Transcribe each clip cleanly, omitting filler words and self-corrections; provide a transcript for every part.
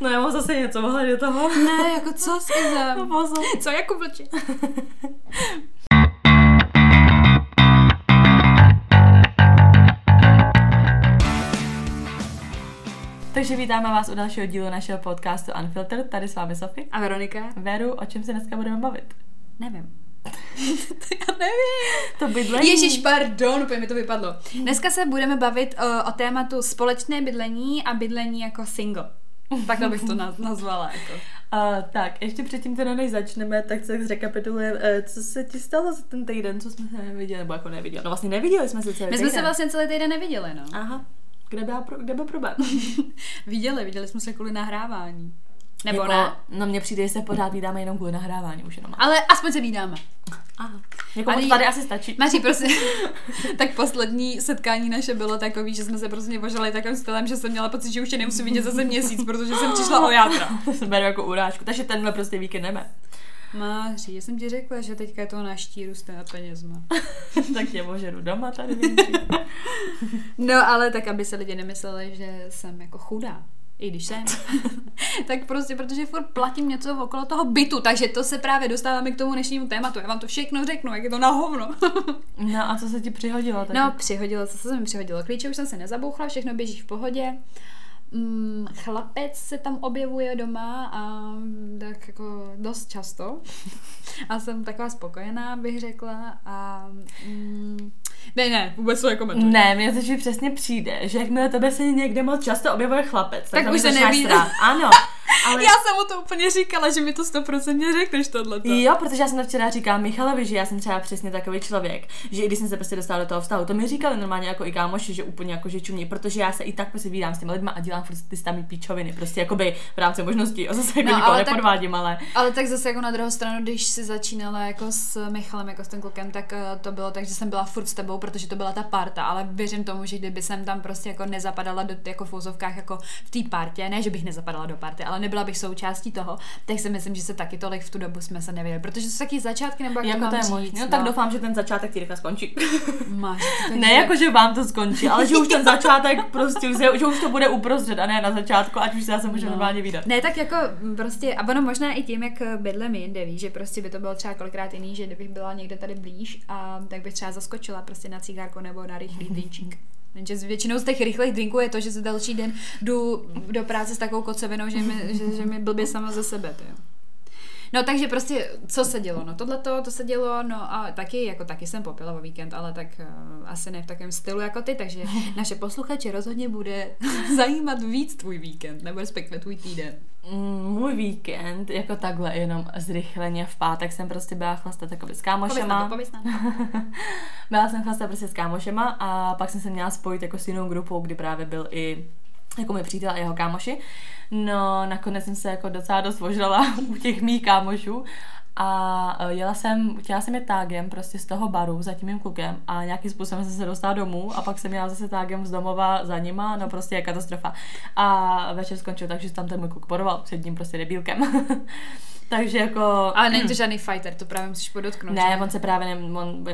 No já mám zase něco ohledně toho. Ne, jako co s Izem? Co jako vlči? Takže vítáme vás u dalšího dílu našeho podcastu Unfiltered. Tady s vámi Sofie. A Veronika. Veru, o čem se dneska budeme bavit? Nevím. Já nevím. To bydlení. Ježiš, pardon, úplně mi to vypadlo. Dneska se budeme bavit o tématu společné bydlení a bydlení jako single. Takhle bych to nazvala. Jako. Tak, ještě předtím teda než začneme, tak se zrekapitulujeme, co se ti stalo za ten týden, co jsme se neviděli, nebo jako neviděli. No vlastně neviděli jsme se celý týden. My jsme se vlastně celý týden neviděli, no. Aha. Kde byl problém? Viděli jsme se kvůli nahrávání. Nebo jako, ne? No mně přijde, že se pořád vídáme jenom kvůli nahrávání už jenom. Ale aspoň se vídáme. Aha. Někomu tady asi stačí. Maří, prosím. Tak poslední setkání naše bylo takový, že jsme se prostě požali takovým stylem, že jsem měla pocit, že už tě nemusím vidět zase měsíc, protože jsem přišla o játra. To se beru jako urážku. Takže tenhle prostě víkend jdeme. Maří, já jsem ti řekla, že teďka je to na štíru s těma penězma. Tak je možeru doma tady větší. No ale tak, aby se lidi nemysleli, že jsem jako chudá. I když jsem. Tak prostě, protože furt platím něco okolo toho bytu, takže to se právě dostáváme k tomu dnešnímu tématu. Já vám to všechno řeknu, jak je to na hovno. No a co se ti přihodilo? Taky? No co se mi přihodilo? Klíče už jsem se nezabouchla, všechno běží v pohodě. Chlapec se tam objevuje doma a tak jako dost často a jsem taková spokojená, bych řekla a ne, vůbec to nekomentuji. Ne, mně to přesně přijde, že jakmile tebe se někde moc často objevuje chlapec, tak už se neví. Ano. Ale... Já jsem mu to úplně říkala, že mi to 100% řekneš tohleto. Jo, protože já jsem to včera říkala Michalovi, že já jsem třeba přesně takový člověk, že i když jsem se prostě dostala do toho vztahu, to mi říkali normálně jako i kámoši, že úplně jako že čumě, protože já se i tak prostě vídám s těma lidma a dělám furt ty samý píčoviny, prostě jakoby v rámci možností, zase jako nikoho nepodvádím, ale tak zase jako na druhou stranu, když si začínala jako s Michalem, jako s tím klukem, tak to bylo tak, že jsem byla furt s tebou, protože to byla ta parta, ale věřím tomu, že kdyby jsem tam prostě jako nezapadala do jako v fouzovkách jako v té partě, ne že bych nezapadala do party, ale nebyla bych součástí toho, tak si myslím, že se taky tolik v tu dobu jsme se neviděli, protože to jsou taky začátky, nebo jak to mám říct, no tak doufám, že ten začátek ti rychle skončí. Máš, ne jako, že vám to skončí, ale že už ten začátek prostě, že už to bude uprostřed a ne na začátku, ať už se zase můžeme normálně vidět. Ne, tak jako prostě, a ono možná i tím, jak bydlím jinde, víš, že prostě by to bylo třeba kolikrát jiný, že kdybych byla někde tady blíž, a tak bych třeba zaskočila prostě na cigárko nebo na rychlý drinčík. Že většinou z těch rychlých drinků je to, že se další den jdu do práce s takovou kocevinou, že mi blbě sama ze sebe. Tyjo. No takže prostě, co se dělo? No tohleto, to se dělo, no a taky jsem popila o víkend, ale tak asi ne v takovém stylu jako ty, takže naše posluchače rozhodně bude zajímat víc tvůj víkend, nebo respektive tvůj týden. Můj víkend, jako takhle jenom zrychleně v pátek jsem prostě byla chlastat takový s kámošema. Byla jsem chlastat prostě s kámošema a pak jsem se měla spojit jako s jinou grupou, kdy právě byl i jako můj přítel a jeho kámoši. No, nakonec jsem se jako docela dost vožrala u těch mých kámošů a chtěla jsem je tágem prostě z toho baru za tím mým klukem a nějakým způsobem jsem se dostala domů a pak jsem jela zase tágem z domova za nima, no prostě je katastrofa. A večer skončil, takže tam ten můj kluk poroval před ním prostě debílkem. Takže jako... Ale není to žádný fighter, to právě musíš podotknout. Ne, on se právě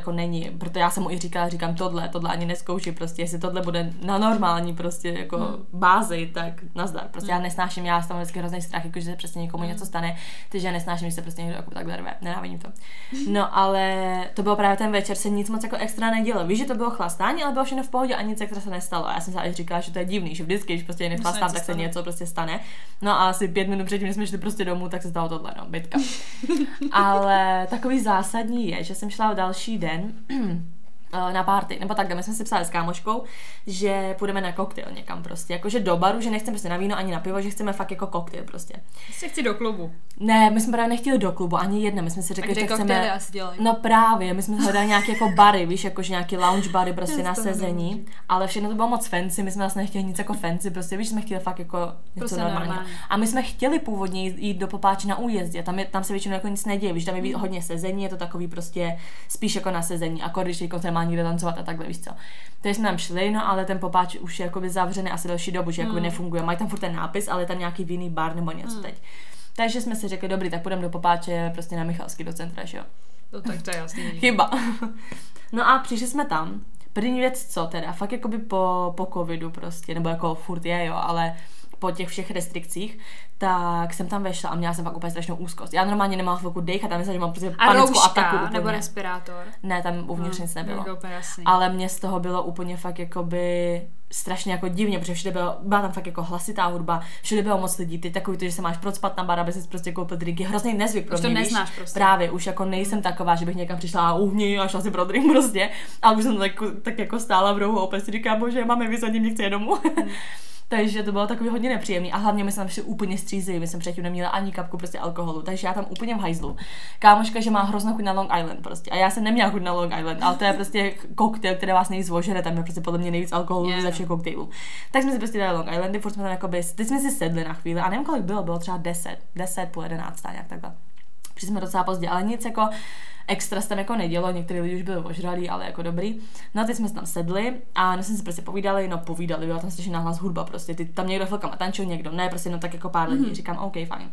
on není, proto já jsem mu i říkám tohle ani neskouši, prostě, jestli tohle bude na normální prostě jako bázi, tak nazdar. Prostě já nesnáším, já jsem vždycky hrozný strach, jakože se přesně někomu něco stane, takže já nesnáším, že se prostě někdo jako tak darve, nenávidím to. No ale to bylo právě ten večer, se nic moc jako extra nedělo. Víš, že to bylo chlastání, ale bylo všechno v pohodě a nic extra se nestalo. A já jsem se i říkala, že to je divný, že vždycky, když prostě nechlastám, tak se něco prostě stane. No a asi 5 minut předtím, než jsme šli prostě domů, tak se stalo tohle. No. Bytka. Ale takový zásadní je, že jsem šla v další den na party, nebo tak, my jsme si psali s kámoškou, že půjdeme na koktejl někam prostě, jakože do baru, že nechceme prostě na víno ani na pivo, že chceme fakt jako koktejl prostě. Prostě chci do klubu. Ne, my jsme právě nechtěli do klubu, ani jedna, my jsme si řekli, že chceme... asi dělají? No právě, my jsme hledali nějaké jako bary, víš, jakože nějaký lounge bary prostě na sezení, ale všechno to bylo moc fancy, my jsme vlastně nechtěli nic jako fancy, prostě víš, jsme chtěli fakt jako něco normálního. A my jsme chtěli původně jít do Popáče na Újezdě, tam se většinou jako nic neděje, víš, tam je hodně sezení, je to takový prostě spíš jako na sezení, akorát když někde tancovat a takhle, víš co. Takže jsme tam šli, no ale ten Popáč už je jakoby zavřený asi další dobu, že jakoby nefunguje. Mají tam furt ten nápis, ale je tam nějaký vinný bar nebo něco teď. Takže jsme si řekli, dobrý, tak půjdeme do Popáče prostě na Michalský do centra, že jo. No tak to je jasný. Chyba. No a přišli jsme tam. První věc co teda, fakt jakoby po covidu prostě, nebo jako furt je, jo, ale po těch všech restrikcích, tak jsem tam vešla a měla jsem pak úplně strašnou úzkost. Já normálně nemám chvilku dejchat, já myslím, že mám prostě panickou ataku úplně. Nebo respirátor. Ne, tam uvnitř nic nebylo. Ale mě z toho bylo úplně fakt jakoby strašně jako divně, protože všude byla tam fakt jako hlasitá hudba, všude bylo moc lidí, ty takový to, že se máš procpat na bar, aby jsi prostě koupil drink, je hrozný nezvyk pro mě, to neznáš prostě. Právě, už jako nejsem taková, že bych někam přišla a uhni a šla si pro drink prostě, ale už jsem tak jako stála v rohu a opět si říkám, bože, máme vysadit, mě chce domů. Takže to bylo takový hodně nepříjemný a hlavně my jsme tam šli úplně střízli, my jsme předtím neměla ani kapku prostě alkoholu, takže já tam úplně v hajzlu. Kámoška, že má hroznou chuť na Long Island prostě a já jsem neměla chuť na Long Island, ale to je prostě koktejl, který vás nejvíc zvožere, tam je prostě podle mě nejvíc alkoholu ze všech koktejlů. Tak jsme si prostě dali Long Islandy, furt jsme tam jakoby, teď jsme si sedli na chvíli a nevím kolik bylo třeba 10, půl 11, nějak takhle. Přišli jsme docela pozdě, ale nic jako extra se tam jako nedělo, některý lidi už byli ožralí, ale jako dobrý. No a teď jsme se tam sedli a my jsme si prostě povídali, byla tam strašně nahlas hudba prostě, ty tam někdo chvilkama tančil, někdo ne, prostě no tak jako pár lidí, říkám OK, fajn.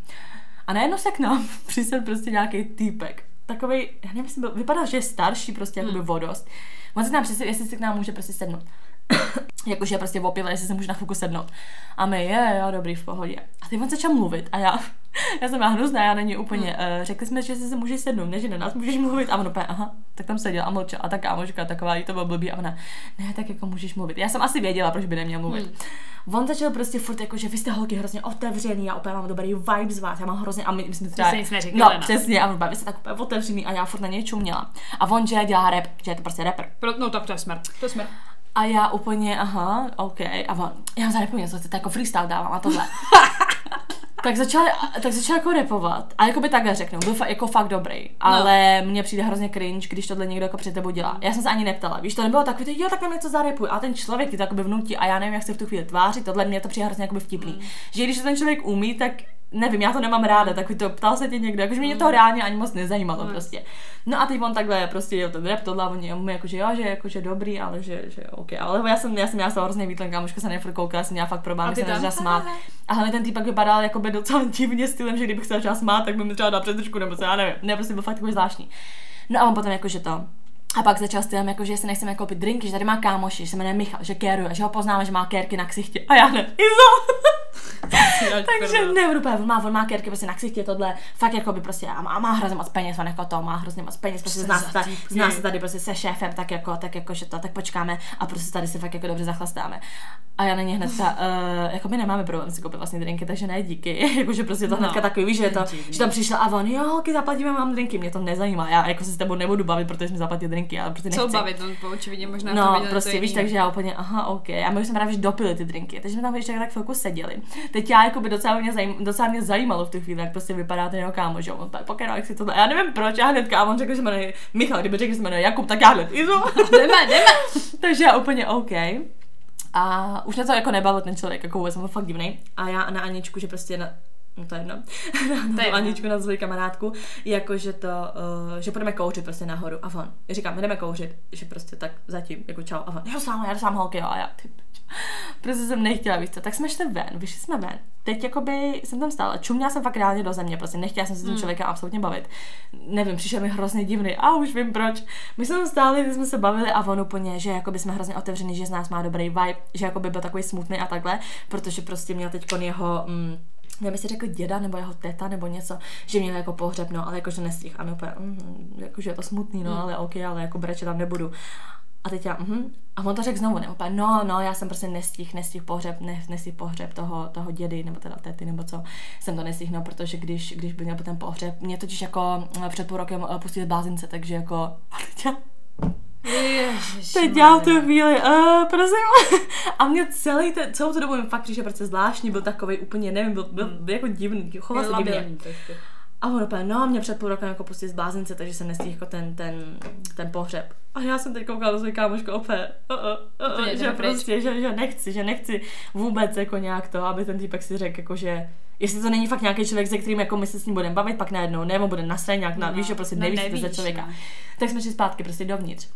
A najednou se k nám přišel prostě nějaký týpek, takovej, já nevím, jestli byl, vypadal, že je starší prostě, jakoby vodost. On se nám přišel, jestli si k nám může prostě sednout. Jakože je prostě opila, jestli se může na chvilku sednout. A my jo, dobrý, v pohodě. A teď on začal mluvit a já jsem hrozná, já není úplně. Řekli jsme, že se můžeš sednout, ne, že na nás můžeš mluvit. A on úplně, aha, tak tam seděl a mlčel. A ta kámoška taková, jí to bylo blbý. A ona, ne, tak jako můžeš mluvit. Já jsem asi věděla, proč by neměl mluvit. On začal prostě furt jako, že vy jste holky hrozně otevřený, já úplně mám dobrý vibe z vás, já mám hrozně a my jsme třeba, no, přesně, a on baví se tak úplně otevřený a já furt na něj čuměla. A on, že dělá rap, že je to prostě rapper. No tak to je smrt, to je smrt. A já úplně, aha, OK. A on, já vám zapomněl, co chcete, jako freestyle dávám a tohle. tak začal jako rapovat. A jakoby takhle řeknu, byl jako fakt dobrý. Ale mně přijde hrozně cringe, když tohle někdo jako před tebou dělá. Já jsem se ani neptala, víš, to nebylo takový, jo, tak nám něco zarepuj. A ten člověk je to jakoby vnutí a já nevím, jak se v tu chvíli tváří, tohle mě to přijde hrozně jakoby vtipný. Že když to ten člověk umí, tak nevím, já to nemám ráda, tak to ptal se tě někdo, jakože mě to reálně ani moc nezajímalo prostě. No a teď on takhle prostě jel ten rap, tohle, on mu jakože jo, že jakože dobrý, ale že OK, ale já jsem měla hrozně výtlenka, možná se nefurt koukala, jsem měla fakt problémy, se nežila smát. A hlavně ten týpak vypadal jakoby docela divně stylem, že kdybych se začala smát, tak by mi třeba dal předtržku, nebo co, já nevím, ne, prostě byl fakt takový zvláštní. No a on potom jakože to. A pak začal stylem, jakože si nechceme koupit drinky, že tady má kámoši, že se jmenuje Michal, že kéruje, že ho poznáme, že má kérky na ksichtě. A já ne, Izo! Takže ne, on má kérky prostě na ksichtě, tohle, fakt jako by prostě, a má hrozně moc peněz, on jako to, má hrozně moc peněz, prostě zná se tady prostě se šéfem, tak jako, že to, tak počkáme a prostě tady se fakt jako dobře zachlastáme. A já na ně hned jako my nemáme problém si koupit vlastní drinky, takže ne, díky, jakože prostě to hnedka takový, víš, že tam přišla a on, jo, holky, zaplatíme vám drinky, mě to nezajímá, já jako se s tebou nebudu bavit, protože jsme zaplatili drinky, ale prostě nechci. Co bavit, on očividně možná to viděl, prostě, víš, takže já úplně, aha, OK, a my už jsme právě dopili ty drinky, takže jsme tam ještě tak chvilku seděli. Teď já jako by docela mě zajímalo v tu chvíli, jak prostě vypadá ten jeho kámoš, on tak pokeral, jak si to. Já nevím proč, já hnedka, a on řekl, že se jmenuje Michal, kdyby řekl, že se jmenuje Jakub, tak já hned, jdeme. Takže já úplně OK. A už mě to jako nebavil ten člověk, jako vůbec, jsem fakt divnej. A já na Aničku, že prostě to je jedno. Na Aničku, na svoji kamarádku, jakože to, že půjdeme kouřit prostě nahoru a von. Říkám, jdeme kouřit, že prostě tak zatím, jako čau a von. Já jdu sám holky, jo, a já ty. Prostě jsem nechtěla, víc co, tak jsme šli ven, vyšli jsme ven. Teď jakoby jsem tam stála, čuměla jsem fakt reálně do země, prostě nechtěla jsem se s tím člověkem absolutně bavit. Nevím, přišel mi hrozně divný a už vím proč. My jsme tam stáli, když jsme se bavili a on úplně, že jakoby jsme hrozně otevřený, že z nás má dobrý vibe, že jakoby byl takový smutný a takhle, protože prostě měl teďkon jeho... nevím, jestli řekl děda nebo jeho teta nebo něco, že měl jako pohřeb, no, ale jakože nestihl. A my úplně, jakože je to smutný, no, ale OK, ale jako brečet tam nebudu. A teď já, a on to řekl znovu, ne, úplně, no, já jsem prostě nestihl pohřeb, toho dědy, nebo teda tety, nebo co, jsem to nestihnul, protože když by měl ten pohřeb, mě totiž jako před půl rokem pustil z blázince, takže jako, a teď já... Teď já v tu chvíli, prosím. A mě celou tu dobu mi fakt přišel prostě zvláštní, byl takovej úplně, nevím, byl jako divný, choval se divně. A on úplně, mě před půl rokem jako pustil z blázince, takže jsem nestihl jako ten pohřeb. A já jsem teď koukala do svojí kámošku opět, že nechci, vůbec jako nějak to, aby ten týpek si řekl, jako že jestli to není fakt nějaký člověk, se kterým jako my se s ním budeme bavit, pak najednou nebo bude nasraň nějak na, víš, že prostě nevíš, za člověka. Ne. Tak jsme šli zpátky prostě dovnitř.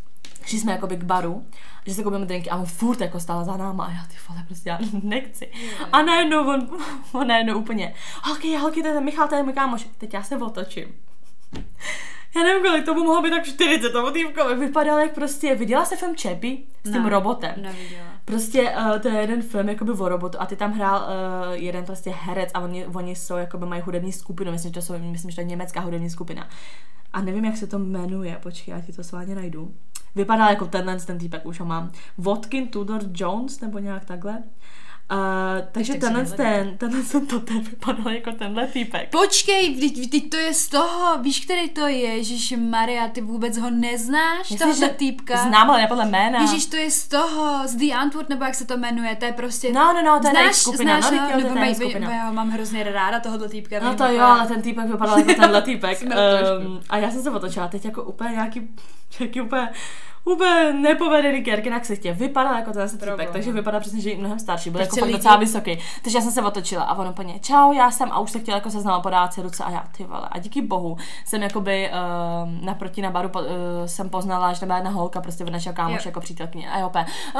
Šli jsme jakoby k baru, že se koupíme drinky a on furt jako stál za náma a já ty vole, prostě já nechci. A najednou on najednou úplně, holky, to je ten Michal, to je můj kámoš, teď já se otočím. Já nevím, kolik tomu mohlo být, tak 40, to motývkovi. Vypadala jak prostě, viděla jsi film Chappie s tím robotem? Neviděla. Prostě to je jeden film jakoby o robotu a ty tam hrál jeden prostě herec a oni jsou, jakoby mají hudební skupinu, myslím, že to je německá hudební skupina. A nevím, jak se to jmenuje, počkej, já ti to sváně najdu. Vypadal jako ten týpek, už ho mám. Watkin Tudor Jones, nebo nějak takhle. Takže tenhle ten totem vypadal jako tenhle týpek. Počkej, teď to je z toho, víš, který to je? Ježišmarja, ty vůbec ho neznáš, tohle týpka? Znám, ale nepodle jména. Ježiš, to je z toho, z The Antwort, nebo jak se to jmenuje, to je prostě... No, to je jejich skupina. Já ho mám hrozně ráda, tohohle týpka. No to jo, ale ten týpek vypadal jako tenhle týpek. A já jsem se otočila teď jako úplně úplně nepovedený Kierkenak se chtěl. Vypadal jako ten týpek, takže vypadá přesně, že je mnohem starší, byl jako docela vysoký. Takže já jsem se otočila a on úplně, čau, já jsem, a už se chtěla jako seznala podát si ruce a já, ty vole. A díky bohu jsem jakoby naproti na baru jsem poznala, že tam byla jedna holka, prostě od našeho kámoš jako přítelkyně. A jo,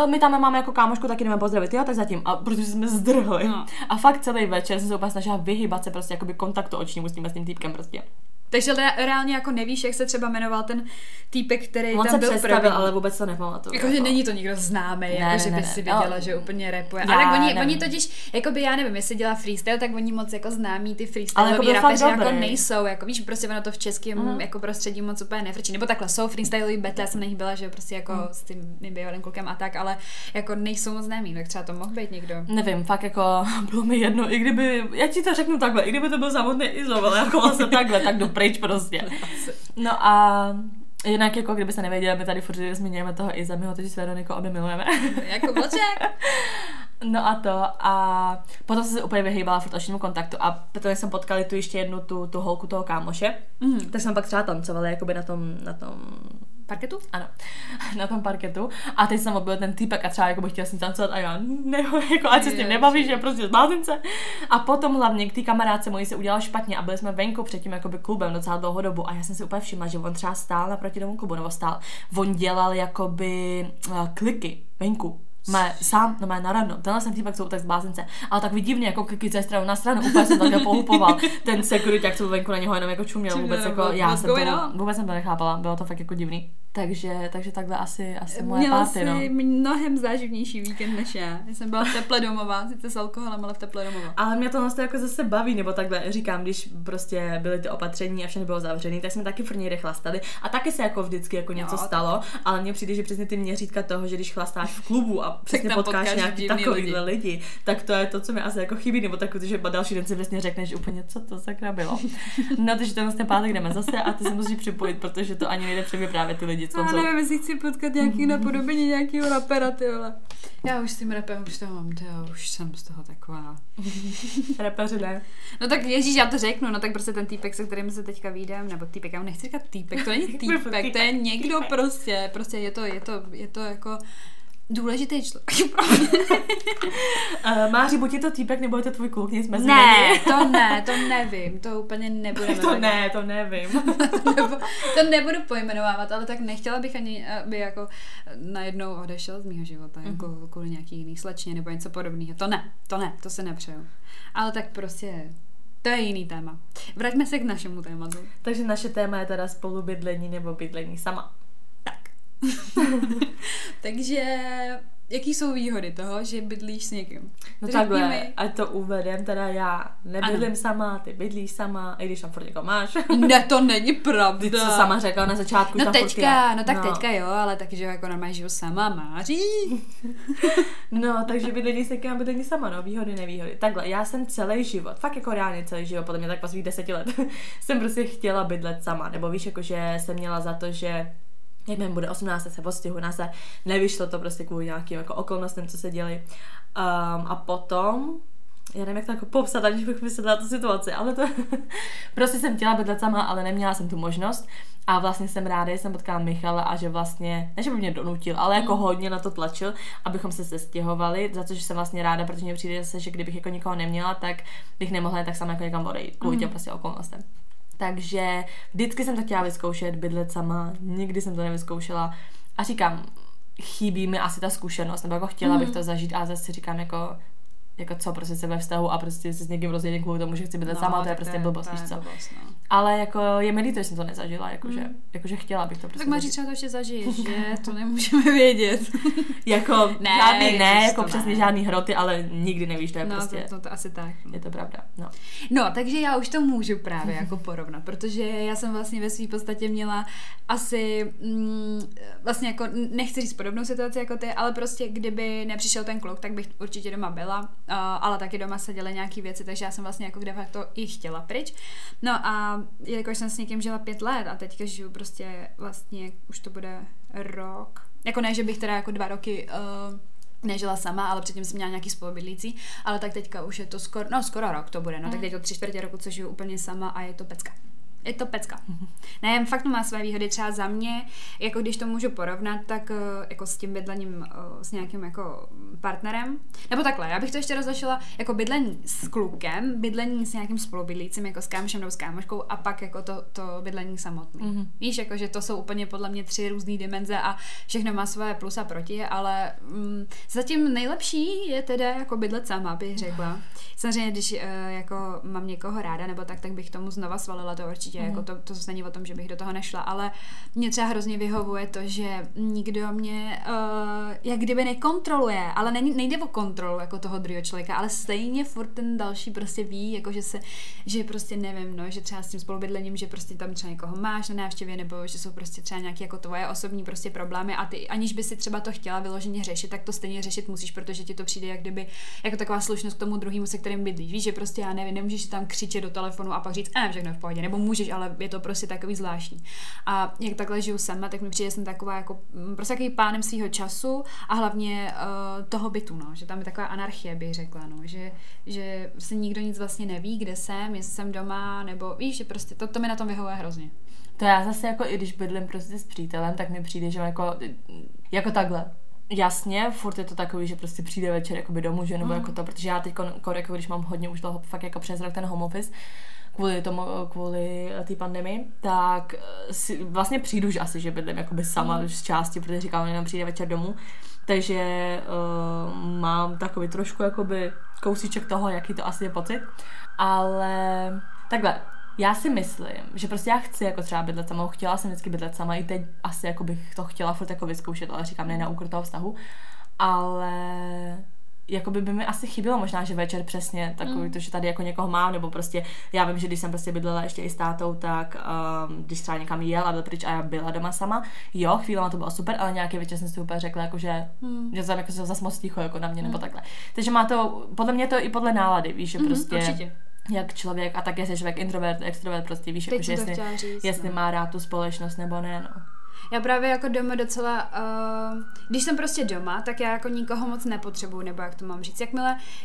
my tam máme jako kámošku, taky jdeme pozdravit, jo, tak zatím. A protože jsme zdrhli. No. A fakt celý večer jsem se úplně snažila vyhybat se prostě jakoby kontaktu očnímu s tím týpkem prostě. Takže reálně jako nevíš, jak se třeba jmenoval ten týpek, který on tam byl první, ale vůbec to nepamatuju. Jakože není to nikdo známý, jakože by si viděla, no, že úplně rapuje. Ale tak oni totiž, jakoby já nevím, jestli dělá freestyle, tak oni moc jako známí ty freestyleoví rapeři jako nejsou, jako víš, prostě ono to v českém jako prostředí moc úplně nefrčí. Nebo takhle jsou freestyleoví battle, já jsem na nich byla, že prostě jako s tím bývalým klukem a tak, ale jako nejsou moc známí, tak třeba to mohl být někdo. Nevím, fakt jako bylo mi jedno, i kdyby, já ti to řeknu takhle, i kdyby to byl samotný Izol, ale jako vlastně takhle, tak pryč prostě. No a jinak jako kdyby se nevěděla, my tady furt zmiňujeme toho Iza, my ho totiž s Veronikou obě milujeme. Jako vlček. No a to a potom jsem se úplně vyhýbala furt očnímu kontaktu a potom jsem potkala tu ještě jednu tu holku toho kámoše, tak jsem pak třeba tancovala jakoby na tom parketu? Ano, na tom parketu. A teď jsem objel ten týpek a třeba jako bych chtěla s ním tancovat a já jako ať se s tím nebavíš, že prostě zblázince. A potom hlavně k té kamarádce mojí se udělalo špatně a byli jsme venku před tím jakoby klubem docela dlouhou dobu a já jsem si úplně všimla, že on třeba stál naproti tomu klubu, nebo stál, on dělal jakoby kliky venku. Sám, no má na random. Tenhle jsem týpek jsou tak z blázince, ale tak vidivně jako klikice stranu na stranu, úplně jsem takhle pohupoval. Ten security, jak jsem venku na něho jenom jako čuměl, vůbec jako já jsem to vůbec jsem to nechápala, bylo to fakt jako divný. Takže takhle asi moje party, no. Měla jsi mnohem záživnější víkend než já. Já jsem byla v teple domova, sice s alkoholem, ale v teple domova. Ale mě tohle jako zase baví, nebo takhle říkám, když prostě byly ty opatření a všechno bylo zavřený, tak jsme taky furt někde chlastali a taky se jako vždycky jako něco stalo, ale mně přijde, že přesně ty měřítka toho, že když chlastáš v klubu a přesně potkáš nějaký takovýhle lidi, tak to je to, co mi asi jako chybí, nebo tak, že další den si vlastně řekneš úplně, co to sakra bylo. No, takže ten pátek jdeme zase a ty se musíš připojit, protože to ani nejde převyprávět ty lidi. Já nevím, jestli chci potkat nějaký napodobení nějakého rapera, ty vole. Já už s tím rapem už toho mám, už jsem z toho taková. Rapeři ne. No tak ježíš, já to řeknu, no tak prostě ten týpek, se kterým se teďka výjdem, nebo týpek, já nechci říkat týpek, to není týpek, to je někdo prostě je to jako... důležitý člověk pro mě. Máři, buď je to týpek, nebo je to tvůj kluk, nic mezi nimi. To nevím, to úplně nebudeme. To nevím. To nebudu pojmenovávat, ale tak nechtěla bych ani, aby jako najednou odešel z mýho života, jako kvůli nějaký jiný slečně, nebo něco podobného. To ne, to se nepřeju. Ale tak prostě... To je jiný téma. Vraťme se k našemu tématu. Takže naše téma je teda spolubydlení nebo bydlení sama. Takže jaký jsou výhody toho, že bydlíš s někým? No takhle, ať to uvedem, teda já nebydlím sama, ty bydlíš sama, i když tam furt někoho máš. Ne, to není pravda. Ty co sama řekla na začátku. Teďka jo, ale taky, že jako normálně žiju sama, Máří. No, takže bydlení s někým a bydlení sama, no, výhody, nevýhody. Takhle, já jsem celý život, fakt jako reálně celý život, podle mě tak po svých 10 let, jsem prostě chtěla bydlet sama, nebo víš, jakože jsem měla za to, že jak mi bude 18, se postihu na se, nevyšlo to prostě kvůli nějakým jako okolnostem, co se děli. A potom, já nevím, jak to jako popsat, aniž bych vysvětlila tu situaci, ale to prostě jsem chtěla bydlet sama, ale neměla jsem tu možnost. A vlastně jsem ráda, že jsem potkala Michala a že vlastně, ne že by mě donutil, ale jako hodně na to tlačil, abychom se sestěhovali, za což jsem vlastně ráda, protože mě přijde zase, že kdybych jako nikoho neměla, tak bych nemohla tak sama jako někam odejít, kvůli těm prostě okolnostem. Takže vždycky jsem to chtěla vyzkoušet, bydlet sama, nikdy jsem to nevyzkoušela a říkám, chybí mi asi ta zkušenost, nebo jako chtěla bych to zažít a zase říkám jako jako co, prostě se ve vztahu a prostě se s někým rozjedím kvůli tomu, že chci bydlet sama, to je prostě blbost, víš co. Ale jako je mi líto, že jsem to nezažila, jakože, jakože chtěla bych to prostě. Tak máš třeba to ještě zažiješ, že? To nemůžeme vědět. Jako ne, žádný, ne, jako přesně ne. Žádný hroty, ale nikdy nevíš, to je no, prostě. No, to asi tak. Je to pravda. No. No, takže já už to můžu právě jako porovnat, protože já jsem vlastně ve své podstatě měla asi vlastně jako nechci říct podobnou situaci jako ty, ale prostě kdyby nepřišel ten kluk, tak bych určitě doma byla. Ale taky doma se děly nějaký věci, takže já jsem vlastně jako de facto i chtěla pryč. No a jelikož jsem s někým žila 5 let a teďka žiju prostě vlastně už to bude rok. Jako ne, že bych teda jako 2 roky nežila sama, ale předtím jsem měla nějaký spolubydlící, ale tak teďka už je to skoro rok to bude, no tak teď to 3/4 roku, co žiju úplně sama a je to pecka. Je to pecka. Ne, fakt to má své výhody, třeba za mě, jako když to můžu porovnat, tak jako s tím bydlením s nějakým jako partnerem. Nebo takhle, já bych to ještě rozlišila jako bydlení s klukem, bydlení s nějakým spolubydlícím, jako s kámošem nebo s kámoškou a pak jako to bydlení samotný. Mm-hmm. Víš, jako že to jsou úplně podle mě 3 různé dimenze a všechno má své plus a proti, ale zatím nejlepší je teda jako bydlet sama, bych řekla. Samozřejmě, když jako mám někoho ráda nebo tak bych tomu znova svalila, to určitě jako to není o tom, že bych do toho nešla, ale mě třeba hrozně vyhovuje to, že nikdo mě jak kdyby nekontroluje, ale nejde o kontrolu jako toho druhého člověka, ale stejně furt ten další prostě ví, jako že prostě nevím, no, že třeba s tím spolubydlením, že prostě tam třeba někoho máš na návštěvě nebo že jsou prostě třeba nějaké jako tvoje osobní prostě problémy a ty aniž by si třeba to chtěla vyloženě řešit, tak to stejně řešit musíš, protože ti to přijde jak kdyby jako taková slušnost k tomu druhému, se kterým bydlíš, víš, že prostě já nevím, nemůžeš tam křičet do telefonu a pak říct, všechno v pohodě, nebo můžeš, ale je to prostě takový zvláštní. A jak takhle žiju sama, tak mi přijde, jsem taková jako prostě takový pánem svýho času a hlavně toho bytu, no, že tam je taková anarchie, bych řekla, no, že se nikdo nic vlastně neví, kde jsem, jestli jsem doma, nebo víš, že prostě to mi na tom vyhovuje hrozně. To já zase jako i když bydlím prostě s přítelem, tak mi přijde, že jako takhle. Jasně, furt je to takový, že prostě přijde večer jakoby domů, že nebo jako to, protože já teď jako když mám hodně už toho fakt jako přes rok ten home office, kvůli té pandemii, tak si vlastně přijdu už asi, že bydlím jakoby sama už z části, protože říkám, že nám přijde večer domů, takže mám takový trošku jakoby kousíček toho, jaký to asi je pocit, ale takhle. Já si myslím, že prostě já chci jako třeba bydlet sama, chtěla jsem vždycky bydlet sama, i teď asi jako bych to chtěla furt jako vyzkoušet, ale říkám, ne na úkor toho vztahu, ale jakoby by mi asi chybilo možná, že večer přesně takový to, že tady jako někoho mám, nebo prostě já vím, že když jsem prostě bydlela ještě i s tátou, tak když třeba někam jel a byl pryč a já byla doma sama, jo, chvílema to bylo super, ale nějaký večer jsem si úplně řekla, jakože, že tam jako se zas moc ticho jako na mě nebo takhle. Takže má to, podle mě to i podle nálady, víš, že prostě určitě. Jak člověk, a tak jestli člověk introvert, extrovert, prostě víš, jako, že jestli má rád tu společnost nebo ne, no. Já právě jako doma docela, když jsem prostě doma, tak já jako nikoho moc nepotřebuju, nebo jak to mám říct.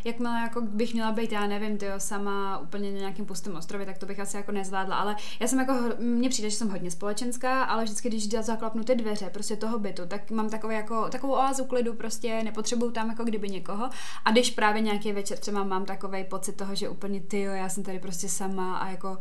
Jakmile jako bych měla být, já nevím, sama úplně na nějakém pustém ostrově, tak to bych asi jako nezvládla, ale já jsem jako, mně přijde, že jsem hodně společenská, ale vždycky, když zaklapnu ty dveře prostě toho bytu, tak mám takovou oázu klidu, prostě nepotřebuju tam jako kdyby někoho. A když právě nějaký večer třeba mám takovej pocit toho, že úplně já jsem tady prostě sama a jako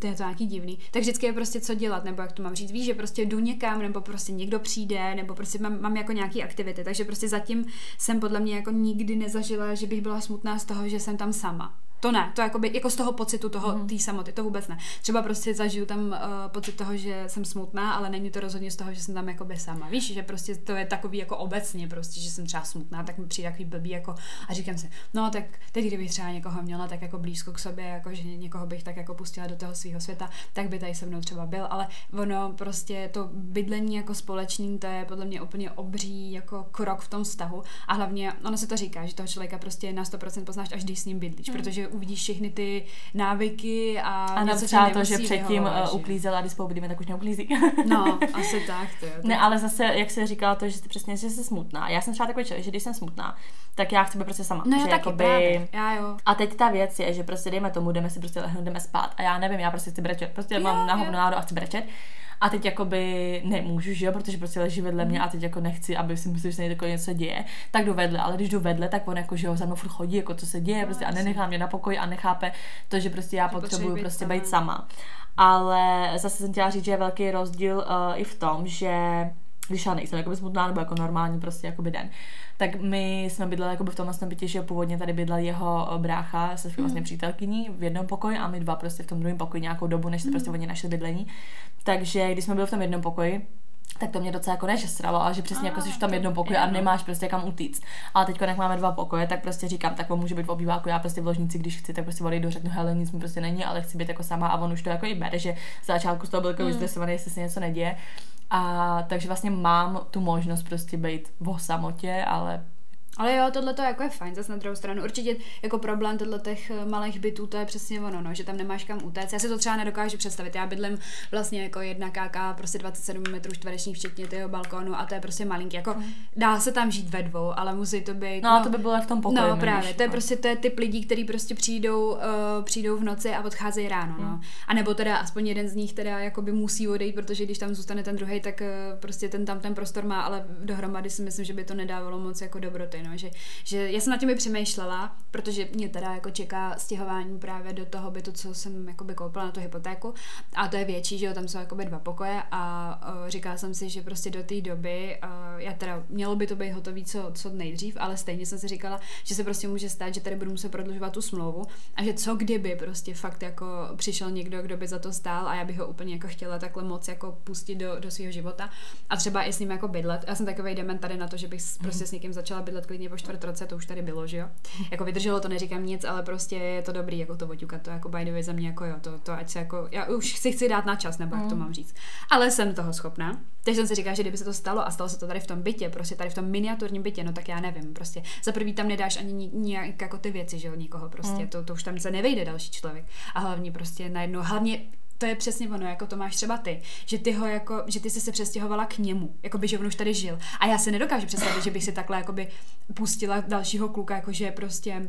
to je to nějaký divný. Tak vždycky je prostě co dělat, nebo jak to mám říct, víš, že prostě jdu někam, nebo prostě někdo přijde, nebo prostě mám jako nějaký aktivity, takže prostě zatím jsem podle mě jako nikdy nezažila, že bych byla smutná z toho, že jsem tam sama. To ne, to jako z toho pocitu toho té samoty, to vůbec ne. Třeba prostě zažiju tam pocit toho, že jsem smutná, ale není to rozhodně z toho, že jsem tam jako sama. Víš, že prostě to je takový jako obecně prostě, že jsem třeba smutná, tak mi přijde takový blbý jako a říkám si, no tak teď kdybych třeba někoho měla tak jako blízko k sobě, jako že někoho bych tak jako pustila do toho svého světa, tak by tady se mnou třeba byl, ale ono prostě to bydlení jako společný, to je podle mě úplně obří jako krok v tom vztahu a hlavně ono se to říká, že toho člověka prostě na 100% poznáš, až když s ním bydlíš, protože uvidíš všechny ty návyky a něco, třeba to, že předtím uklízela, když spolu bydlíme, tak už neuklízí. No, asi tak. Ne, ale zase, jak jsi říkala to, že jsi přesně, že jsi smutná. Já jsem třeba takový člověk, že když jsem smutná, tak já chci být prostě sama. No, že já taky právě. Já jo. A teď ta věc je, že prostě dejme tomu, jdeme si prostě lehnout, jdeme spát a já nevím, já prostě chci brečet. Prostě mám na hovno náladu a chci brečet. A teď jakoby nemůžu, že jo, protože prostě leží vedle mě a teď jako nechci, aby si myslel, že se něco děje, tak jdu vedle, ale když jdu vedle, tak on jako, že jo, za mnou furt chodí, jako co se děje, no, prostě a nenechá mě na pokoji a nechápe to, že prostě já potřebuju prostě být sama. Ale zase jsem chtěla říct, že je velký rozdíl i v tom, že když já nejsem jakoby smutná nebo jako normální prostě jakoby den. Tak my jsme bydleli jakoby v tomhle bytě, že původně tady bydlel jeho brácha se svým vlastně přítelkyní v jednom pokoji a my dva prostě v tom druhém pokoji nějakou dobu, než se prostě oni našli bydlení. Takže když jsme byli v tom jednom pokoji, tak to mě docela jako nežesralo, ale že přesně jako jsi v tom jednom pokoji a nemáš prostě kam utíct. A teď jak máme dva pokoje, tak prostě říkám, tak on může být v obýváku, já prostě v ložnici, když chci, tak prostě odejdu, řeknu, hele, nic mi prostě není, ale chci být jako sama a on už to jako i bere, že z začátku z toho byl jako vystresovaný, jestli se něco neděje. A takže vlastně mám tu možnost prostě být v samotě, ale jo, tohle to jako je fajn, zase na druhou stranu. Určitě jako problém tohle těch malých bytů, to je přesně ono, no, že tam nemáš kam utéct. Já si to třeba nedokážu představit. Já bydlím vlastně jako 1 KK, prostě 27 metrů čtverečních včetně toho balkónu a to je prostě malinký. Jako dá se tam žít ve dvou, ale musí to být. No, to by bylo jak v tom pokoji. No, právě. Nevíš, to je prostě to je typ lidí, kteří prostě přijdou v noci a odcházejí ráno, no. A nebo teda aspoň jeden z nich teda jakoby musí odejít, protože když tam zůstane ten druhý, tak prostě ten tam ten prostor má, ale dohromady si myslím, že by to nedávalo moc jako dobroty. No, že já jsem nad tím i přemýšlela, protože mě teda jako čeká stěhování právě do toho bytu, co jsem jakoby koupila na tu hypotéku a to je větší, že jo, tam jsou jakoby 2 pokoje a říkala jsem si, že prostě do té doby, já teda mělo by to být hotový co nejdřív, ale stejně jsem si říkala, že se prostě může stát, že tady budu muset prodlužovat tu smlouvu a že co kdyby prostě fakt jako přišel někdo, kdo by za to stál a já bych ho úplně jako chtěla takhle moc jako pustit do svého života a třeba i s ním jako bydlet. Já jsem takovej dement tady na to, že bych prostě s někým začala bydlet klidně po 4 roce, to už tady bylo, že jo. Jako vydrželo to, neříkám nic, ale prostě je to dobrý, jako to oťukat, to jako by the way za mě jako jo, to ať se jako, já už si chci dát na čas, nebo jak to mám říct. Ale jsem toho schopná. Takže jsem si říkala, že kdyby se to stalo a stalo se to tady v tom bytě, prostě tady v tom miniaturním bytě, no tak já nevím, prostě za prvý tam nedáš ani nějak jako ty věci, že jo, nikoho prostě, to už tam se nevejde další člověk. A hlavně prostě najednou, to je přesně ono, jako to máš třeba ty, že ty jsi se přestěhovala k němu, jako by že on už tady žil. A já se nedokážu představit, že bych si takhle jakoby pustila dalšího kluka, jakože prostě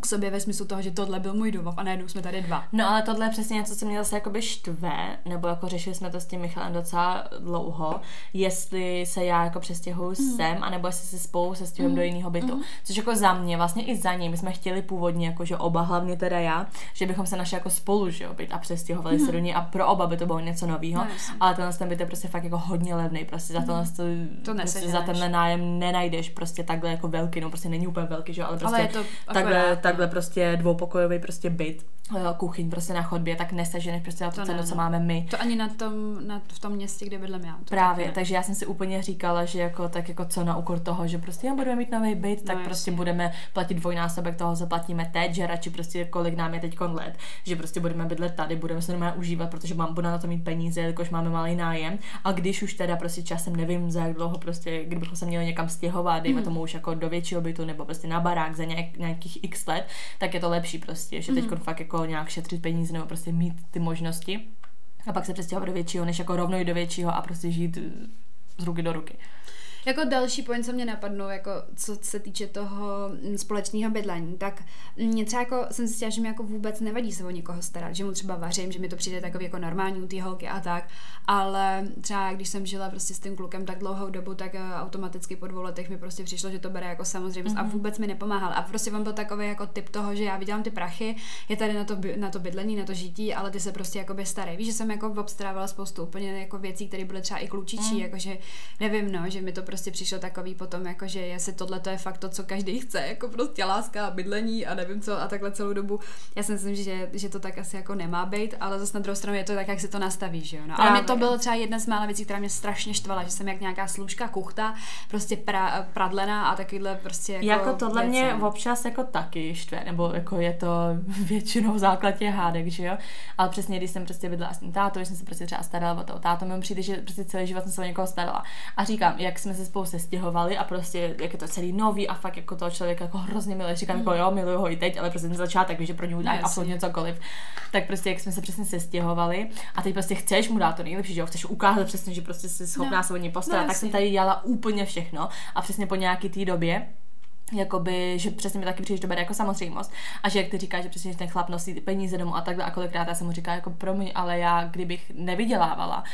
k sobě ve smyslu toho, že tohle byl můj domov a najednou jsme tady 2. No ale tohle je přesně něco, co mě zase jakoby štve, nebo jako řešili jsme to s tím Michalem docela dlouho, jestli se já jako přestěhuju sem, anebo jestli se spolu sestěhujeme do jiného bytu. Což jako za mě, vlastně i za něj, my jsme chtěli původně, jakože oba, hlavně teda já, že bychom se našli jako spolu, že jo, byt a přestěhovali se do něj a pro oba by to bylo něco nového, ale ten byt je prostě fakt jako hodně levný, prostě za to prostě za tenhle nájem nenajdeš prostě takhle jako velký, no prostě není úplně velký, že jo, ale prostě takhle prostě 2pokojový prostě byt, kuchyň prostě na chodbě, tak neseženeš prostě na to cenu, co máme my. To ani v tom městě, kde bydlím já. Právě, takže já jsem si úplně říkala, že jako tak jako co na úkor toho, že prostě budeme mít nový byt, tak prostě budeme platit dvojnásobek toho, zaplatíme teď, že radši prostě kolik nám je teďkon let, že prostě budeme bydlet tady, budeme se normálně užívat, protože budeme na to mít peníze, jakož máme malý nájem. A když už teda prostě časem nevím, za jak dlouho prostě, kdybychom se měli někam stěhovat, dejme tomu už jako do většího bytu nebo prostě na barák za nějakých x let, tak je to lepší prostě, že teďkon fakt jako nějak šetřit peníze nebo prostě mít ty možnosti a pak se přestěhovat do většího, než jako rovnou i do většího a prostě žít z ruky do ruky. Jako další point, co mě napadnou, jako co se týče toho společného bydlení, tak mě třeba jako jsem si stěla, že mi jako vůbec nevadí se o někoho starat, že mu třeba vařím, že mi to přijde takový jako normální u té holky a tak, ale třeba když jsem žila prostě s tím klukem tak dlouhou dobu, tak automaticky po 2 letech mi prostě přišlo, že to bere jako samozřejmost a vůbec mi nepomáhal. A prostě on byl takový jako typ toho, že já vydělám ty prachy, je tady na to bydlení, na to žití, ale ty se prostě jako by starý. Víš, že jsem jako obstarávala spoustu úplně jako věcí, které byly třeba i klučičí, jakože nevím, no, že mi to prostě přišlo takový potom, jakože jestli tohle to je fakt to, co každý chce, jako prostě láska a bydlení a nevím co a takhle celou dobu. Já si myslím, že to tak asi jako nemá být, ale zase na druhou stranu je to tak, jak se to nastaví, že jo. No, ale mě to bylo třeba jedna z mála věcí, která mě strašně štvala, že jsem jak nějaká služka, kuchta, prostě pradlená a takovýhle prostě jako tohle věc, mě občas jako taky štve, nebo jako je to většinou v základě hádek, že jo. Ale přesně když jsem prostě bydlela s tím tátou, jsem se prostě třeba starala o toho tátu, mi přijde, že prostě celý život jsem se o někoho starala. A říkám, jak jsme se spolu sestěhovali a prostě jak je to celý nový a fakt jako toho člověka jako hrozně miluje. Říkám jako jo, miluju ho i teď, ale prostě ten začátek, že pro něj udělám absolutně cokoliv. Tak prostě jak jsme se přesně sestěhovali a teď prostě chceš mu dát to nejlepší, že jo, chceš ukázat přesně, že prostě jsi schopná se o něj postarat, tak jsem tady dělala úplně všechno a přesně po nějaký té době jakoby, že přesně mi taky přijdeš dobré jako samozřejmost. A že jak ty říkáš, že přesně ten chlap nosí ty peníze domů a takhle, a kolikrát já jsem mu říkala, jako promiň, ale já kdybych nevydělávala,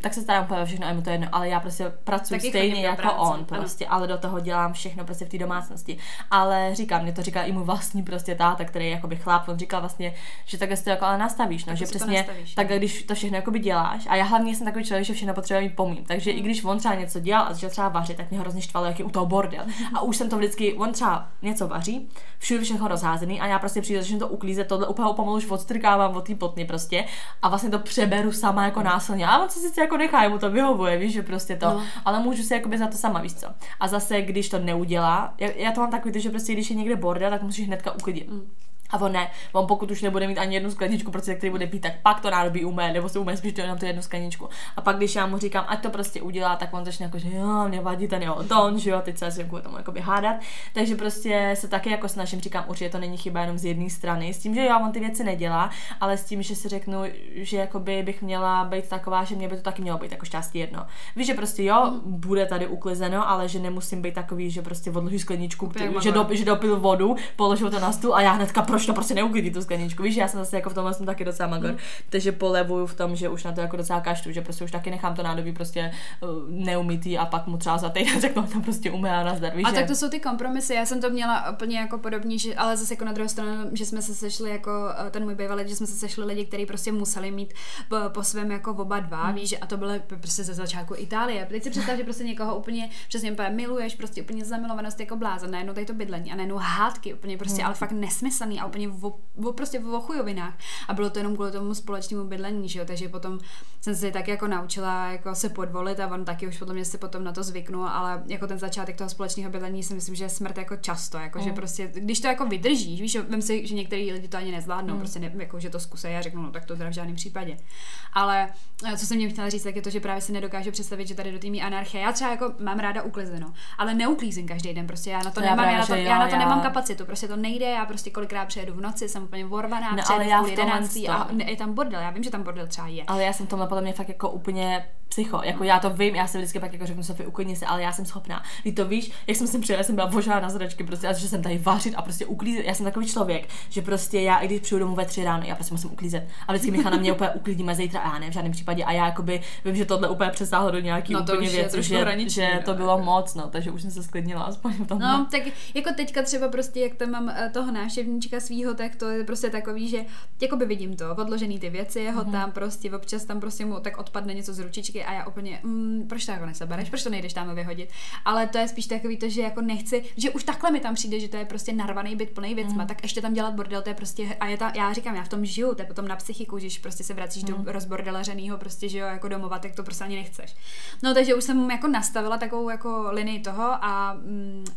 tak se starám úplně všechno, a mu to jedno, ale já prostě pracuji stejně jako on prostě, ale do toho dělám všechno prostě v té domácnosti. Ale říkám, mě to říká i můj vlastní prostě táta, který je jakoby chlap, on říkal vlastně, že takhle si to jako ale nastavíš, no, tak že přesně nastavíš, tak když to všechno jakoby děláš, a já hlavně jsem takový člověk, že všechno potřebuji mít pomím. Takže i když on třeba něco dělal a začal třeba vařit, tak mě hrozně štvalo, jak je u toho bordel. A už jsem to vždycky, on třeba něco vaří, všude všechno rozházený a já prostě přijdu, začnu to uklízet, tohle úplně pomalu už odstrkávám od té potny prostě a vlastně to přeberu sama jako násilně. A on se sice jako nechá, mu to vyhovuje, víš, že prostě to, no. Ale můžu se jakoby za to sama, víš co. A zase, když to neudělá, já to mám takový, že prostě když je někde bordel, tak musíš hnedka uklidit. A on ne, on pokud už nebude mít ani jednu skleničku, protože který bude pít, tak pak to nádobí umé, nebo se umé spíš to jenom tu jednu skleničku. A pak když já mu říkám, ať to prostě udělá, tak on začne jako, že jo, mě vadí ten jeho tón, že jo, teď se začne kvůli tomu jakoby hádat. Takže prostě se taky jako snažím, říkám, určitě to není chyba jenom z jedné strany, s tím, že jo, on ty věci nedělá, ale s tím, že si řeknu, že jakoby bych měla být taková, že mě by to taky mělo být jako šťastí jedno. Víš, že prostě jo, bude tady uklizeno, ale že nemusím být takový, že prostě odloží skleničku, že dopil vodu, položil to na stůl a já hnedka to prostě neuklidí tu skleničku, víš, já jsem zase jako v tomhle jsem taky docela magor, takže polevuju v tom, že už na to jako docela kaštu, že prostě už taky nechám to nádobí prostě neumytý a pak mu třeba za týden řeknu, tam prostě umyla na zdar, víš. A tak to jsou ty kompromisy, já jsem to měla úplně jako podobně, že, ale zase jako na druhou stranu, že jsme se sešli jako ten můj bývalý, že jsme se sešli lidi, kteří prostě museli mít po svém jako oba dva, víš, a to bylo prostě ze začátku Itálie. Teď si představ, že prostě někoho úplně přesně miluješ, prostě úplně zamilovanost jako blázen, najednou tady to bydlení a najednou hádky, úplně prostě ale fakt nesmyslný a úplně prostě o chujovinách. A bylo to jenom kvůli tomu společnému bydlení, že jo? Takže potom jsem se tak jako naučila jako se podvolit a on taky už podle mě se potom na to zvyknul, ale jako ten začátek toho společného bydlení si myslím, že je smrt jako často, jako že prostě, když to jako vydržíš, víš, vím si, že některý lidi to ani nezvládnou, prostě ne, jako, že to zkusej a řeknu, no tak to teda v žádném případě. Ale co jsem mě chtěla říct, tak je to, že právě se nedokážu představit, že tady do té mý anarchie. Já třeba jako mám ráda uklizeno, ale neuklízím každý den, prostě já na to nemám, já na to nemám kapacitu, prostě to nejde, já prostě kolikrát přejedu v noci, jsem úplně vorvaná, no, ale já v 11 a je tam bordel, já vím, že tam bordel třeba je. Ale já jsem tomhle podle mě fakt jako úplně psycho, jako já to vím, já se vždycky pak jako řeknu Sofii, uklidni se, ale já jsem schopná. Ty to víš, jak jsem přijela, jsem byla božá na zračky, prostě a že jsem tady vařit a prostě uklízet. Já jsem takový člověk, že prostě já i když přijdu domů ve 3 ráno, já prostě musím uklízet. A vždycky Michal na mě úplně uklidíme zítra, a já ne v žádném případě, a já jakoby vím, že tohle úplně přesáhlo do nějaký no, úplně věc, že to bylo moc, no, takže už jsem se sklidnila aspoň v tom. No, tak jako teďka třeba prostě jak tam mám toho návštěvníčka svýho, tak to je prostě takový, že jakoby vidím to, odložený ty věci, jeho tam prostě občas tam prostě mu tak odpadne něco z ručičky a já úplně, proč to jako nesebereš, proč to nejdeš tam vyhodit, ale to je spíš takový to, že jako nechci, že už takhle mi tam přijde, že to je prostě narvaný byt plný věcma, tak ještě tam dělat bordel, to je prostě, a je ta, já říkám, já v tom žiju, to je potom na psychiku, že prostě se vracíš do rozbordelařenýho prostě, že jo, jako domova, tak to prostě ani nechceš. No takže už jsem jako nastavila takovou jako linii toho a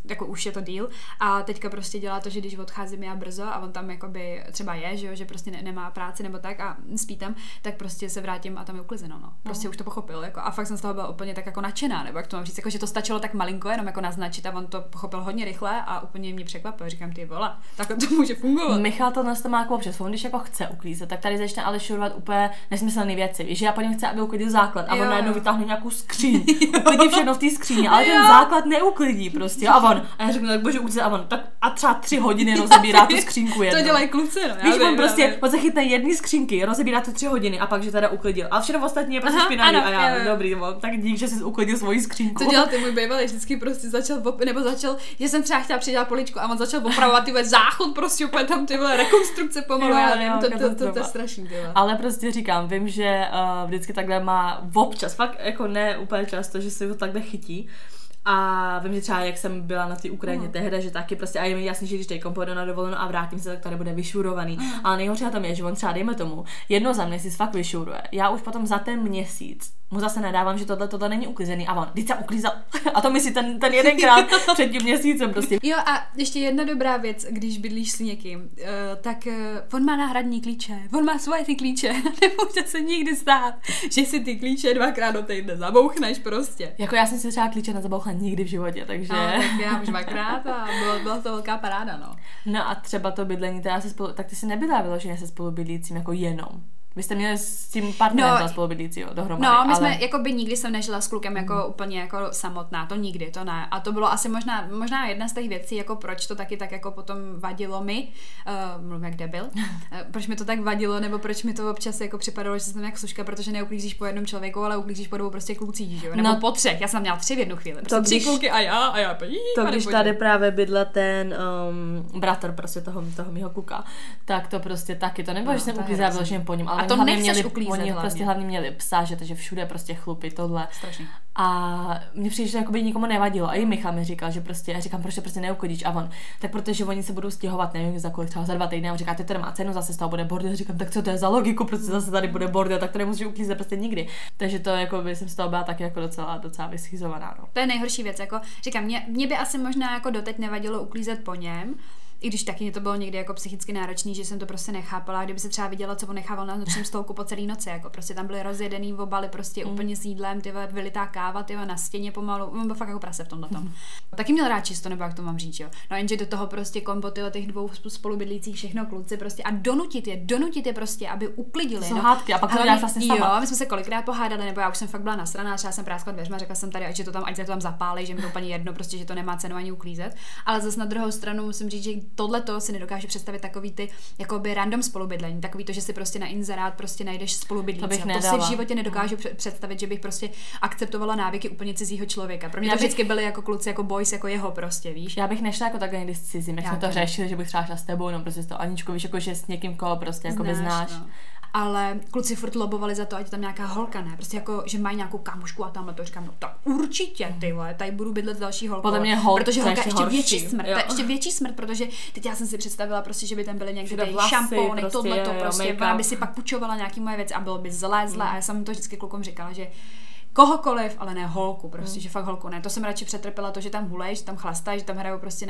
jako už je to deal a teďka prostě dělá to, že když odcházím já brzo a on tam jakoby třeba je, že jo, že prostě nemá práci nebo tak a spí tam, tak prostě se vrátím a tam je uklizeno, no. Prostě už to pochopil. Jako, a fakt jsem z toho byla úplně tak jako nadšená, nebo jak to mám říct, jako, že to stačilo tak malinko jenom jako naznačit a on to pochopil hodně rychle a úplně mě překvapil, říkám, ty vole, tak to může fungovat. Michal to nás to má jako občas, on když jako chce uklízet, tak tady začne ale šurovat úplně nesmyslné věci, víš, že já po něm chci, aby uklidil základ a on najednou vytáhne nějakou skříň, uklidí všechno v té skříně, ale ten základ neuklidí prostě a on, a já řeknu, tak bože uklízet a on, tak a třeba 3 hodiny rozebírá tu skřínku jednou. To dělají kluci, no. Víš, on prostě odzachytne jedny skřínky, rozebírá to 3 hodiny a pak že teda uklidil. A všechno ostatní je prostě špinavý. Dobrý, tak dík, že jsi uklidil svoji skřínku. To dělal ty můj bývalý, vždycky prostě začal, že jsem třeba chtěla přidělat poličku a on začal opravovat tyhle záchod, prostě úplně tam tyhle rekonstrukce pomalu, já nevím, to je strašný. Ale prostě říkám, vím, že vždycky takhle má občas, fakt jako ne úplně často, že si ho takhle chytí. A vím, že třeba jak jsem byla na té Ukrajině tehda, že taky prostě a je mi jasný, že když teď pojedu na dovolenou a vrátím se, tak tady bude vyšurovaný. Ale nejhorší na tom je, že on třeba dejme tomu, jedno za měsíc fakt vyšuruje. Já už potom za ten měsíc mu zase nadávám, že tohle není uklizený a on, vždyť se uklízal. A to myslí ten jedenkrát před tím měsícem prostě. Jo a ještě jedna dobrá věc, když bydlíš s někým, tak on má náhradní klíče, on má svoje ty klíče, nemůže se nikdy stát, že si ty klíče 2krát do týdne zabouchneš prostě. Jako já jsem si třeba klíče nezabouchla nikdy v životě, takže... No, tak já už 2krát a byla to velká paráda, no. No a třeba to bydlení, tak ty jsi nebyla vyloženě se spolubydlícím jako jenom. Vy jste měli s tím partnerem toho spolubydlícího dohromady. No, my jsme, jako by nikdy jsem nežila s klukem jako úplně jako samotná, to nikdy, to ne. A to bylo asi možná jedna z těch věcí, jako proč to taky tak jako potom vadilo mi, mluvím jak debil, proč mi to tak vadilo, nebo proč mi to občas jako připadalo, že jsem jak suška, protože neuklízíš po jednom člověku, ale uklízíš po dvou prostě klucích, že jo, nebo po třech, já jsem měla tři v jednu chvíli, prostě tři kluky a já. To když tady právě bydla ten bratr prostě toho mýho kluka, tak to prostě taky to nebo že jsem uklízela vlastně po něm, ale a to nechceš uklízet. Oni prostě hlavně měli psa, že takže všude prostě chlupy, tohle. Strašný. A mně přijde, že jakoby nikomu nevadilo. A i Michal mi říkal, že prostě, já říkám, proč to prostě neuklidíš? A on, tak protože oni se budou stěhovat, nevím za kolik, třeba za 2 týdny. A on říká, ty to nemá cenu, zase z toho bude bordel. Říkám, tak co to je za logiku, proč zase tady bude bordel, tak to nemůžeš uklízet prostě nikdy. Takže to jakoby, jsem z toho byla tak jako docela vyschizovaná. No. To je nejhorší věc, jako říkám, mě by asi možná jako doteď nevadilo uklízet po něm. I když taky to bylo někdy jako psychicky náročný, že jsem to prostě nechápala, kdyby se třeba viděla, co on nechával na nočním stolku po celý noci, jako prostě tam byly rozjedený obaly, prostě úplně s jídlem, tyhle vylitá káva, tyhle na stěně pomalu, on byl fakt jako prase v tomhletom. Taky měl rád čisto, nebo jak to mám říct, jo. No jenže do toho prostě kombo těch dvou spolubydlících všechno kluci prostě a donutit je prostě, aby uklidili. Pohádky, no. A pak to děláš vlastně sama. Jo, my jsme se kolikrát pohádali, nebo já už jsem fakt byla nasraná, třeba jsem práskla dveřma, řekla jsem tady, ať se to tam zapálí, že mi to úplně jedno, prostě že to nemá cenu ani uklízet. Ale zase na druhou stranu musím říct, že tohleto si nedokážu představit takový ty jakoby random spolubydlení, takový to, že si prostě na inzerát prostě najdeš spolubydlící. To si v životě nedokážu představit, že bych prostě akceptovala návyky úplně cizího člověka. Pro mě to vždycky byly jako kluci, jako boys, jako jeho prostě, víš. Já bych nešla jako takhle někdy s cizím, jak jsme to řešili, že bych třeba šla s tebou, no prostě s tou Aničkou, víš, jako že s někým, koho prostě jako znáš. No. Ale kluci furt lobovali za to, ať tam nějaká holka, ne? Prostě jako, že mají nějakou kamušku a tamhle to říkám, no tak určitě ty vole, tady budu bydlet s další holkou. Podle mě protože holka ještě větší smrt, protože teď já jsem si představila prostě, že by tam byly nějaké ty šampóny, prostě, tohleto prostě, ona by si pak pučovala nějaký moje věci a bylo by zlé a já jsem to vždycky klukům říkala, že kohokoliv, ale ne holku, prostě, že fakt holku ne. To jsem radši přetrpěla to, že tam hulej, že tam chlastají, že tam hrajou prostě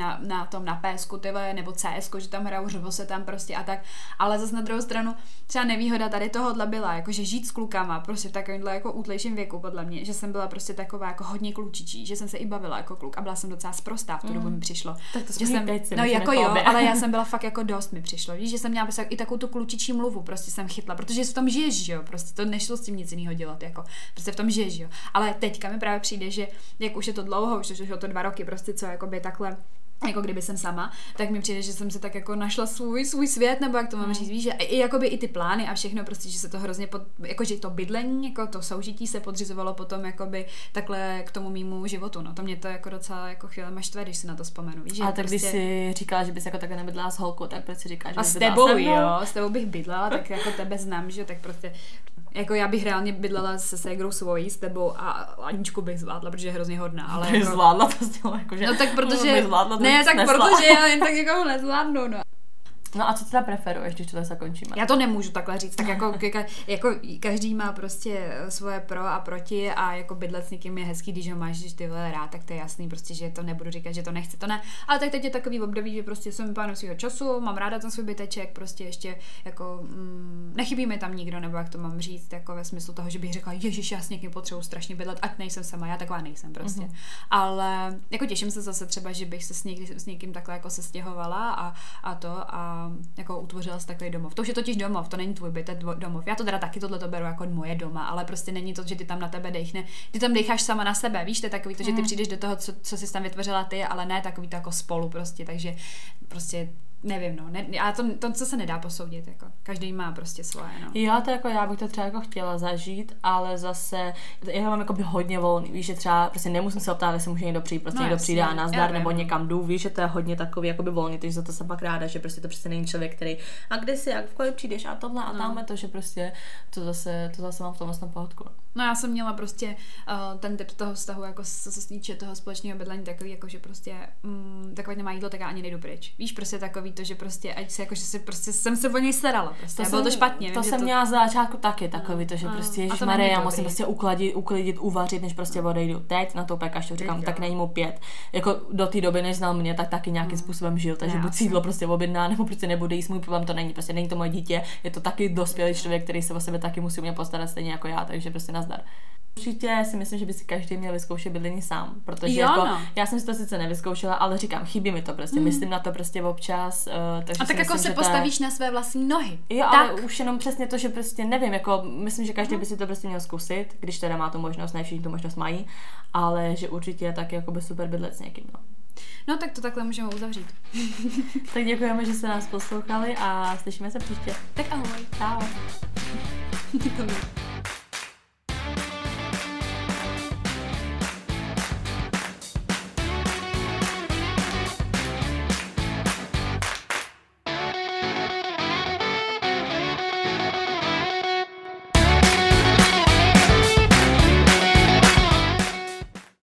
na pésku tyhle, nebo CSko, že tam hrajou řvo se tam prostě a tak. Ale zase na druhou stranu třeba nevýhoda tady tohodla byla, jakože žít s klukama, prostě v takovémhle jako útlejším věku podle mě, že jsem byla prostě taková jako hodně klučičí, že jsem se i bavila jako kluk a byla jsem docela sprostá v tu dobu mi přišlo. Tak to že jsem teď no jako jo, ale já jsem byla fakt jako dost mi přišlo, víš, že jsem měla prostě i takovou tu klučičí mluvu, prostě jsem chytla, protože v tom žiješ, jo, prostě to nešlo s tím nic jiného dělat jako. Prostě v tom žiješ. Jo. Ale teďka mi právě přijde, že jak už je to dlouho, už je to 2 roky prostě, co jakoby takhle, jako kdyby jsem sama, tak mi přijde, že jsem se tak jako našla svůj svět, nebo jak to mám říct, víš, že i ty plány a všechno prostě, že se to hrozně, jakože to bydlení, jako to soužití se podřizovalo potom jakoby takhle k tomu mýmu životu, no to mě to jako docela jako chvílema štve, když si na to vzpomenu, víš. A tak když prostě si říkala, že bys jako takhle nebydlela s holkou, tak proč si říkáš, že s tebou bych bydlela, tak jako tebe znám, že tak prostě jako já bych reálně bydlela se ségrou svojí, s tebou a Aničku bych zvládla, protože je hrozně hodná, ale jako zvládla to stilo, jakože no tak protože zvládla, ne, tak nesla. Protože já jen tak jako nezvládnu, no. No a co teda preferuješ, když to zase končíme? Já to nemůžu takhle říct, tak jako každý má prostě svoje pro a proti a jako bydlet s někým je hezký, když ho máš, když ty vole rád, tak to je jasný, prostě, že to nebudu říkat, že to nechci, to ne, ale tak teď je takový období, že prostě jsem pánem svého času, mám ráda ten svůj byteček, prostě ještě jako nechybí mi tam nikdo, nebo jak to mám říct, jako ve smyslu toho, že bych řekla, ježiš, já s někým potřebuju strašně bydlet, ať nejsem sama, já taková nejsem prostě. Mm-hmm. Ale jako těším se zase třeba, že bych se s někým takhle jako se stěhovala a to jako utvořila si takový domov. To už je totiž domov, to není tvůj byt, to je domov. Já to teda taky tohle to beru jako moje doma, ale prostě není to, že ty tam na tebe dejchne. Ty tam dejcháš sama na sebe, víš, to je takový to, že ty přijdeš do toho, co jsi tam vytvořila ty, ale ne takový to jako spolu prostě, takže prostě nevím, no. A to co se nedá posoudit, jako. Každý má prostě svoje, no. Já bych to třeba jako chtěla zažít, ale zase, já mám jako hodně volný, víš, že třeba prostě nemusím se optát, jestli může někdo přijít, prostě někdo přijde a nazdar, nebo někam jdu, víš, že to je hodně takový jakoby volný, takže za to jsem pak ráda, že prostě to přece není člověk, který a kde si, jak v kolik přijdeš a tohle a tamhle to, že prostě to zase mám v tom vlastně pohodku. No já jsem měla prostě ten typ toho vztahu, jako se týče toho společného bydlení, takový jako, že prostě takový nemá jídlo, tak já ani nejdu pryč. Víš, prostě takový to, že prostě ať se jako, že si prostě jsem se o něj starala. Prostě. To bylo to špatně. To jsem měla začátku taky takový to, že prostě ježišmarja, já musím prostě uklidit, uvařit, než prostě odejdu. Teď na to pekařku říkám, tak není mu 5. Jako do té doby, než znal mě, tak taky nějakým způsobem žil, takže buď jídlo prostě objedná, nebo prostě nebude jíst, můj problém to není, prostě není to moje dítě, je to taky dospělý člověk, který se o sebe taky musí mě postarat stejně jako já, takže prostě nazdar. Určitě si myslím, že by si každý měl vyzkoušet bydlení sám, protože jo, jako, no. Já jsem si to sice nevyzkoušela, ale říkám, chybí mi to prostě, myslím na to prostě občas. Takže a tak jako se postavíš na své vlastní nohy. Jo, tak. Ale už jenom přesně to, že prostě nevím, jako myslím, že každý by si to prostě měl zkusit, když teda má tu možnost, ne všichni tu možnost mají, ale že určitě je tak jako by super bydlet s někým, no. No tak to takhle můžeme uzavřít. Tak děkujeme, že jste nás poslouchali a slyšíme se příště. Tak ahoj. Čau.